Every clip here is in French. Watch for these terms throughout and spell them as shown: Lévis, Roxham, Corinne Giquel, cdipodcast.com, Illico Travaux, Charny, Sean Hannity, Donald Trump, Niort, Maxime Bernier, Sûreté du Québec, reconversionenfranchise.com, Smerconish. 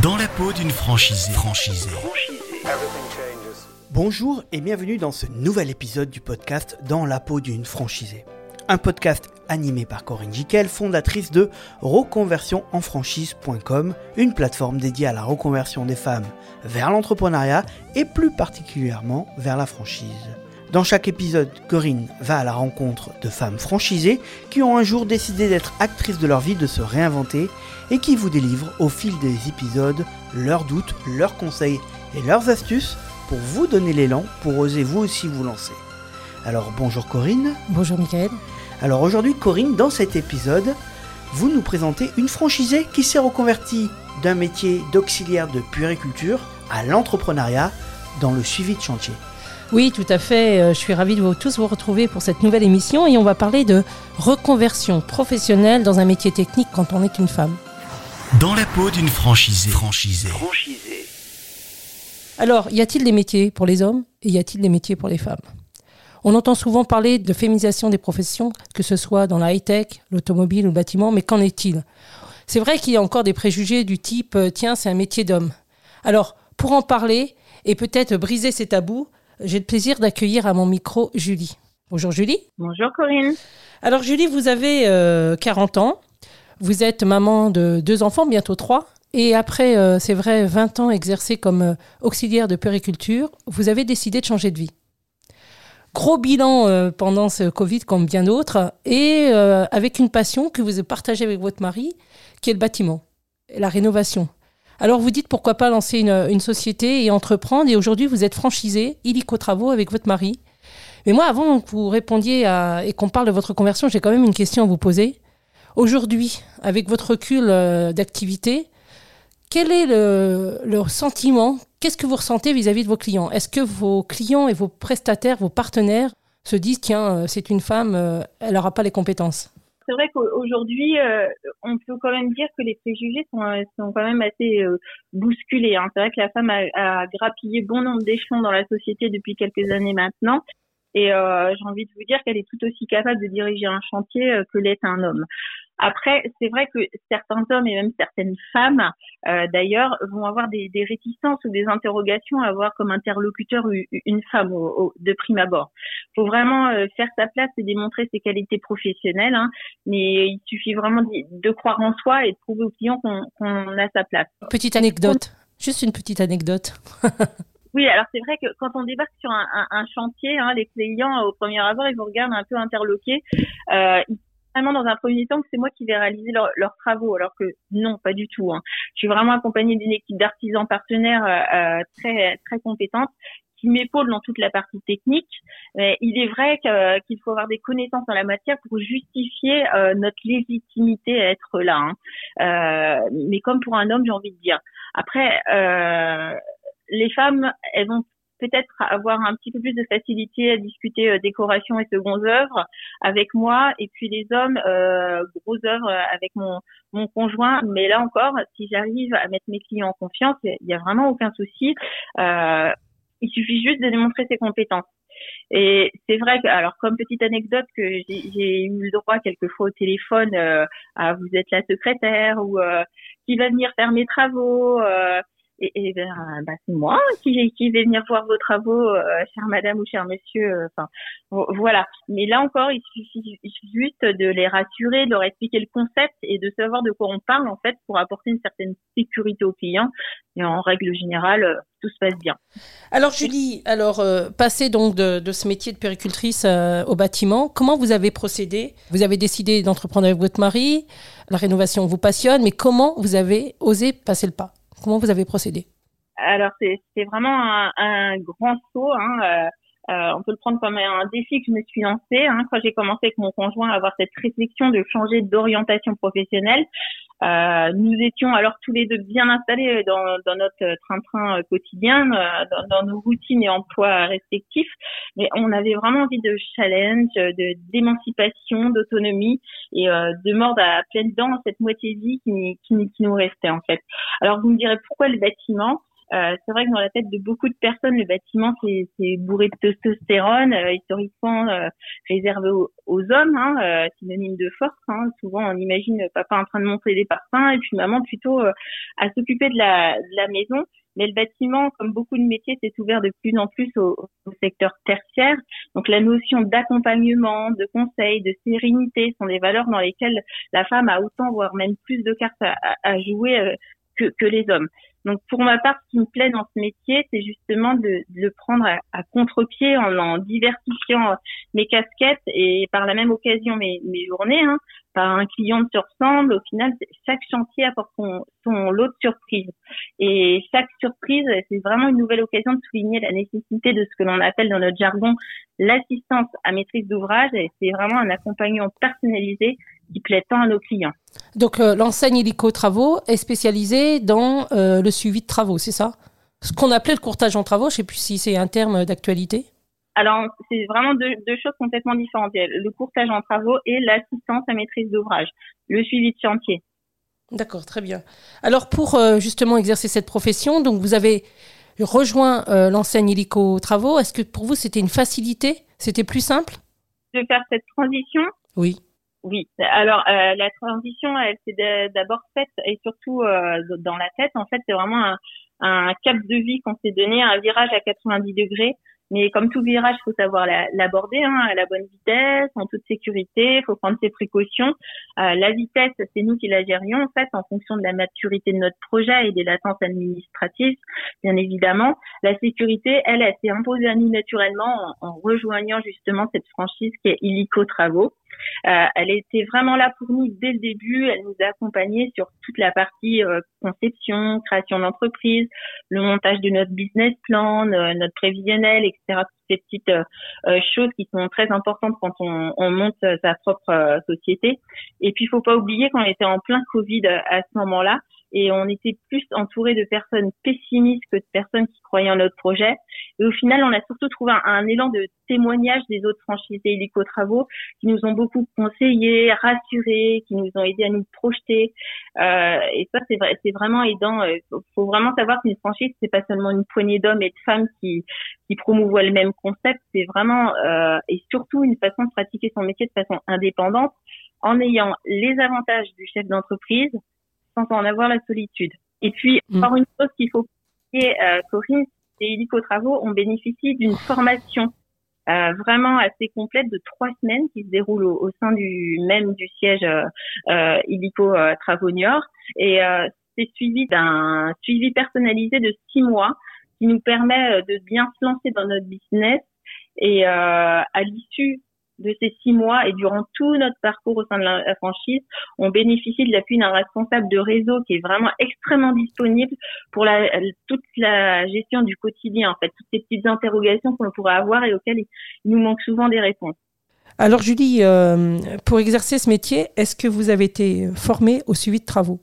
Dans la peau d'une franchisée. Bonjour et bienvenue dans ce nouvel épisode du podcast Dans la peau d'une franchisée. Un podcast animé par Corinne Giquel, fondatrice de reconversionenfranchise.com, une plateforme dédiée à la reconversion des femmes vers l'entrepreneuriat et plus particulièrement vers la franchise. Dans chaque épisode, Corinne va à la rencontre de femmes franchisées qui ont un jour décidé d'être actrices de leur vie, de se réinventer et qui vous délivrent au fil des épisodes leurs doutes, leurs conseils et leurs astuces pour vous donner l'élan pour oser vous aussi vous lancer. Alors bonjour Corinne. Bonjour Mickaël. Alors aujourd'hui Corinne, dans cet épisode, vous nous présentez une franchisée qui s'est reconvertie d'un métier d'auxiliaire de puériculture à l'entrepreneuriat dans le suivi de chantier. Oui, tout à fait. Je suis ravie de vous tous vous retrouver pour cette nouvelle émission et on va parler de reconversion professionnelle dans un métier technique quand on est une femme. Dans la peau d'une franchisée. Alors, y a-t-il des métiers pour les hommes et y a-t-il des métiers pour les femmes ? On entend souvent parler de féminisation des professions, que ce soit dans la high-tech, l'automobile ou le bâtiment, mais qu'en est-il ? C'est vrai qu'il y a encore des préjugés du type « tiens, c'est un métier d'homme ». Alors, pour en parler et peut-être briser ces tabous, j'ai le plaisir d'accueillir à mon micro Julie. Bonjour Julie. Bonjour Corinne. Alors Julie, vous avez 40 ans, vous êtes maman de 2 enfants, bientôt 3, et après, c'est vrai, 20 ans exercée comme auxiliaire de puériculture, vous avez décidé de changer de vie. Gros bilan pendant ce Covid comme bien d'autres, et avec une passion que vous partagez avec votre mari, qui est le bâtiment, la rénovation. Alors vous dites pourquoi pas lancer une société et entreprendre, et aujourd'hui vous êtes franchisée, Illico Travaux avec votre mari. Mais moi, avant que vous répondiez et qu'on parle de votre conversion, j'ai quand même une question à vous poser. Aujourd'hui, avec votre recul d'activité, quel est le sentiment ? Qu'est-ce que vous ressentez vis-à-vis de vos clients ? Est-ce que vos clients et vos prestataires, vos partenaires se disent « tiens, c'est une femme, elle n'aura pas les compétences ». C'est vrai qu'aujourd'hui, on peut quand même dire que les préjugés sont quand même assez bousculés. Hein. C'est vrai que la femme a grappillé bon nombre d'échelons dans la société depuis quelques années maintenant. Et j'ai envie de vous dire qu'elle est tout aussi capable de diriger un chantier que l'est un homme. Après, c'est vrai que certains hommes et même certaines femmes, d'ailleurs, vont avoir des réticences ou des interrogations à avoir comme interlocuteur une femme de prime abord. Faut vraiment faire sa place et démontrer ses qualités professionnelles, hein, mais il suffit vraiment de croire en soi et de prouver aux clients qu'on a sa place. Petite anecdote, juste une petite anecdote. Oui, alors c'est vrai que quand on débarque sur un chantier, hein, les clients, au premier abord, ils vous regardent un peu interloqués. Vraiment dans un premier temps que c'est moi qui vais réaliser leurs travaux, alors que non, pas du tout. Hein. Je suis vraiment accompagnée d'une équipe d'artisans partenaires très très compétente qui m'épaule dans toute la partie technique. Mais il est vrai qu'il faut avoir des connaissances en la matière pour justifier notre légitimité à être là. Hein. Mais comme pour un homme, j'ai envie de dire. Après, les femmes, elles vont peut-être avoir un petit peu plus de facilité à discuter décoration et secondes œuvres avec moi, et puis les hommes, grosses œuvres avec mon conjoint. Mais là encore, si j'arrive à mettre mes clients en confiance, il n'y a vraiment aucun souci. Il suffit juste de démontrer ses compétences. Et c'est vrai que, alors comme petite anecdote, que j'ai eu le droit quelquefois au téléphone à vous êtes la secrétaire ou qui va venir faire mes travaux. Et bien, c'est moi qui vais venir voir vos travaux, chère madame ou cher monsieur. Voilà. Mais là encore, il suffit juste de les rassurer, de leur expliquer le concept et de savoir de quoi on parle, en fait, pour apporter une certaine sécurité aux clients. Et en règle générale, tout se passe bien. Alors, Julie, passer donc de ce métier de puéricultrice au bâtiment, comment vous avez procédé ? Vous avez décidé d'entreprendre avec votre mari, la rénovation vous passionne, mais comment vous avez osé passer le pas ? Comment vous avez procédé ? Alors, c'est vraiment un grand saut. Hein. On peut le prendre comme un défi que je me suis lancée. Hein. Quand j'ai commencé avec mon conjoint à avoir cette réflexion de changer d'orientation professionnelle, nous étions alors tous les deux bien installés dans notre train-train quotidien, dans nos routines et emplois respectifs. Mais on avait vraiment envie de challenge, d'émancipation, d'autonomie et de mordre à pleines dents cette moitié vie qui nous restait en fait. Alors vous me direz pourquoi le bâtiment ? C'est vrai que dans la tête de beaucoup de personnes, le bâtiment, c'est bourré de testostérone, historiquement réservé aux hommes, synonyme de force. Souvent, on imagine papa en train de monter des parpaings et puis maman plutôt à s'occuper de la maison. Mais le bâtiment, comme beaucoup de métiers, s'est ouvert de plus en plus au secteur tertiaire. Donc, la notion d'accompagnement, de conseil, de sérénité sont des valeurs dans lesquelles la femme a autant, voire même plus de cartes à jouer que les hommes. Donc, pour ma part, ce qui me plaît dans ce métier, c'est justement de le prendre à contre-pied en diversifiant mes casquettes et par la même occasion mes journées. Par un client de sur 100, au final, chaque chantier apporte son lot de surprises. Et chaque surprise, c'est vraiment une nouvelle occasion de souligner la nécessité de ce que l'on appelle dans notre jargon l'assistance à maîtrise d'ouvrage. Et c'est vraiment un accompagnement personnalisé qui plaît tant à nos clients. Donc, l'enseigne Illico Travaux est spécialisée dans le suivi de travaux, c'est ça ? Ce qu'on appelait le courtage en travaux, je ne sais plus si c'est un terme d'actualité. Alors, c'est vraiment deux choses complètement différentes. Le courtage en travaux et l'assistance à maîtrise d'ouvrage, le suivi de chantier. D'accord, très bien. Alors, pour justement exercer cette profession, donc vous avez rejoint l'enseigne Illico Travaux. Est-ce que pour vous, c'était une facilité ? C'était plus simple de faire cette transition ? Oui. Alors, la transition, elle s'est d'abord faite et surtout dans la tête. En fait, c'est vraiment un cap de vie qu'on s'est donné, un virage à 90 degrés. Mais comme tout virage, il faut savoir l'aborder à la bonne vitesse, en toute sécurité, il faut prendre ses précautions. La vitesse, c'est nous qui la gérions, en fait, en fonction de la maturité de notre projet et des latences administratives, bien évidemment. La sécurité, elle s'est imposée à nous naturellement en rejoignant justement cette franchise qui est Illico Travaux. Elle était vraiment là pour nous dès le début, elle nous a accompagnés sur toute la partie conception, création d'entreprise, le montage de notre business plan, notre prévisionnel, etc. Toutes ces petites choses qui sont très importantes quand on monte sa propre société. Et puis, il ne faut pas oublier qu'on était en plein Covid à ce moment-là. Et on était plus entouré de personnes pessimistes que de personnes qui croyaient en notre projet. Et au final, on a surtout trouvé un élan de témoignage des autres franchisés Illico Travaux qui nous ont beaucoup conseillés, rassurés, qui nous ont aidés à nous projeter. Et ça, c'est vrai, c'est vraiment aidant. Faut vraiment savoir qu'une franchise, c'est pas seulement une poignée d'hommes et de femmes qui promouvoient le même concept. C'est vraiment et surtout une façon de pratiquer son métier de façon indépendante en ayant les avantages du chef d'entreprise, sans en avoir la solitude. Et puis, par une chose qu'il faut dire, Corinne et Illico Travaux, on bénéficie d'une formation vraiment assez complète de 3 semaines qui se déroule au sein du siège Illico Travaux Niort. Et c'est suivi d'un suivi personnalisé de 6 mois qui nous permet de bien se lancer dans notre business. Et à l'issue de ces 6 mois et durant tout notre parcours au sein de la franchise, on bénéficie de l'appui d'un responsable de réseau qui est vraiment extrêmement disponible pour toute la gestion du quotidien, en fait, toutes ces petites interrogations qu'on pourrait avoir et auxquelles il nous manque souvent des réponses. Alors Julie, pour exercer ce métier, est-ce que vous avez été formée au suivi de travaux ?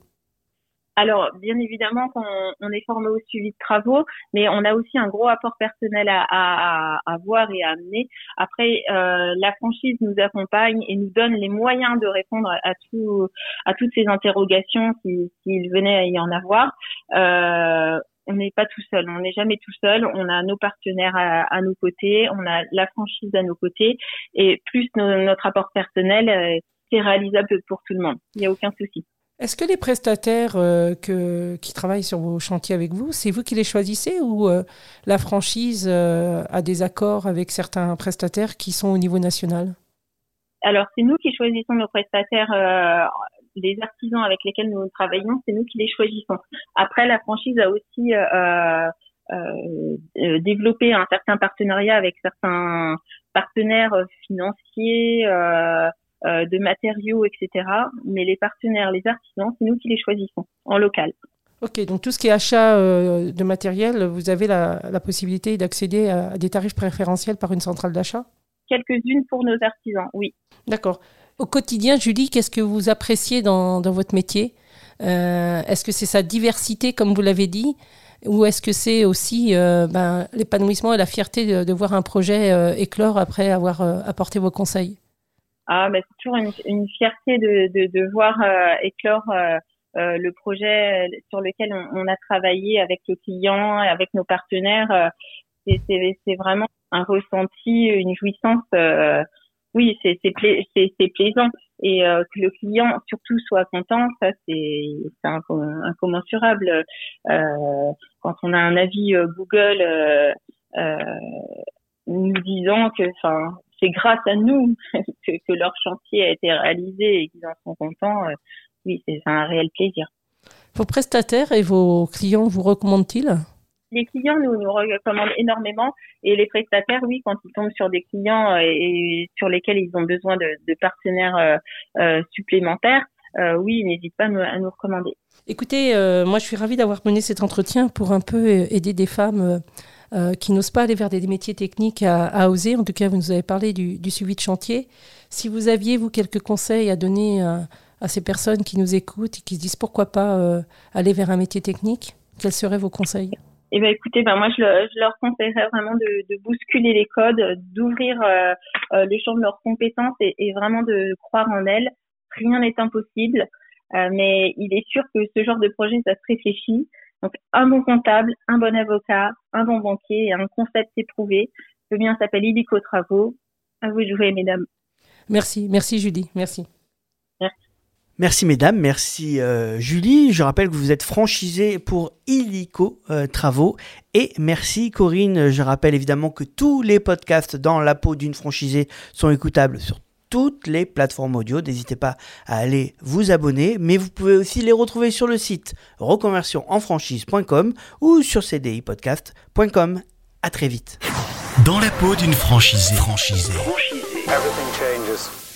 Alors, bien évidemment qu'on est formé au suivi de travaux, mais on a aussi un gros apport personnel à voir et à amener. Après, la franchise nous accompagne et nous donne les moyens de répondre à toutes ces interrogations s'il venait à y en avoir. On n'est pas tout seul, on n'est jamais tout seul. On a nos partenaires à nos côtés, on a la franchise à nos côtés et plus notre apport personnel, c'est réalisable pour tout le monde. Il n'y a aucun souci. Est-ce que les prestataires qui travaillent sur vos chantiers avec vous, c'est vous qui les choisissez ou la franchise a des accords avec certains prestataires qui sont au niveau national ? Alors, c'est nous qui choisissons nos prestataires, les artisans avec lesquels nous travaillons, c'est nous qui les choisissons. Après, la franchise a aussi développé un certain partenariat avec certains partenaires financiers, de matériaux, etc. Mais les partenaires, les artisans, c'est nous qui les choisissons en local. Ok, donc tout ce qui est achat de matériel, vous avez la possibilité d'accéder à des tarifs préférentiels par une centrale d'achat ? Quelques-unes pour nos artisans, oui. D'accord. Au quotidien, Julie, qu'est-ce que vous appréciez dans votre métier ? Est-ce que c'est sa diversité, comme vous l'avez dit ? Ou est-ce que c'est aussi l'épanouissement et la fierté de voir un projet éclore après avoir apporté vos conseils ? Ah, c'est toujours une fierté de voir éclore le projet sur lequel on a travaillé avec le client, avec nos partenaires, c'est vraiment un ressenti, une jouissance. Oui, c'est plaisant, et que le client surtout soit content, ça c'est incommensurable. Quand on a un avis Google nous disant que, enfin, c'est grâce à nous que leur chantier a été réalisé et qu'ils en sont contents, oui, c'est un réel plaisir. Vos prestataires et vos clients vous recommandent-ils? Les clients nous recommandent énormément, et les prestataires, oui, quand ils tombent sur des clients et sur lesquels ils ont besoin de partenaires supplémentaires, oui, n'hésite pas à nous recommander. Écoutez, moi je suis ravie d'avoir mené cet entretien pour un peu aider des femmes qui n'osent pas aller vers des métiers techniques à oser. En tout cas, vous nous avez parlé du suivi de chantier. Si vous aviez, vous, quelques conseils à donner à ces personnes qui nous écoutent et qui se disent pourquoi pas aller vers un métier technique, quels seraient vos conseils ? Eh ben écoutez, moi je leur conseillerais vraiment de bousculer les codes, d'ouvrir le champ de leurs compétences et vraiment de croire en elles. Rien n'est impossible, mais il est sûr que ce genre de projet, ça se réfléchit. Donc un bon comptable, un bon avocat, un bon banquier et un concept éprouvé. Le mien s'appelle Illico Travaux. À vous de jouer, mesdames. Merci Julie, merci. Merci mesdames, merci Julie. Je rappelle que vous êtes franchisée pour Illico Travaux. Et merci Corinne. Je rappelle évidemment que tous les podcasts dans la peau d'une franchisée sont écoutables sur toutes les plateformes audio. N'hésitez pas à aller vous abonner, mais vous pouvez aussi les retrouver sur le site reconversionenfranchise.com ou sur cdipodcast.com. À très vite. Dans la peau d'une franchisée. Everything changes.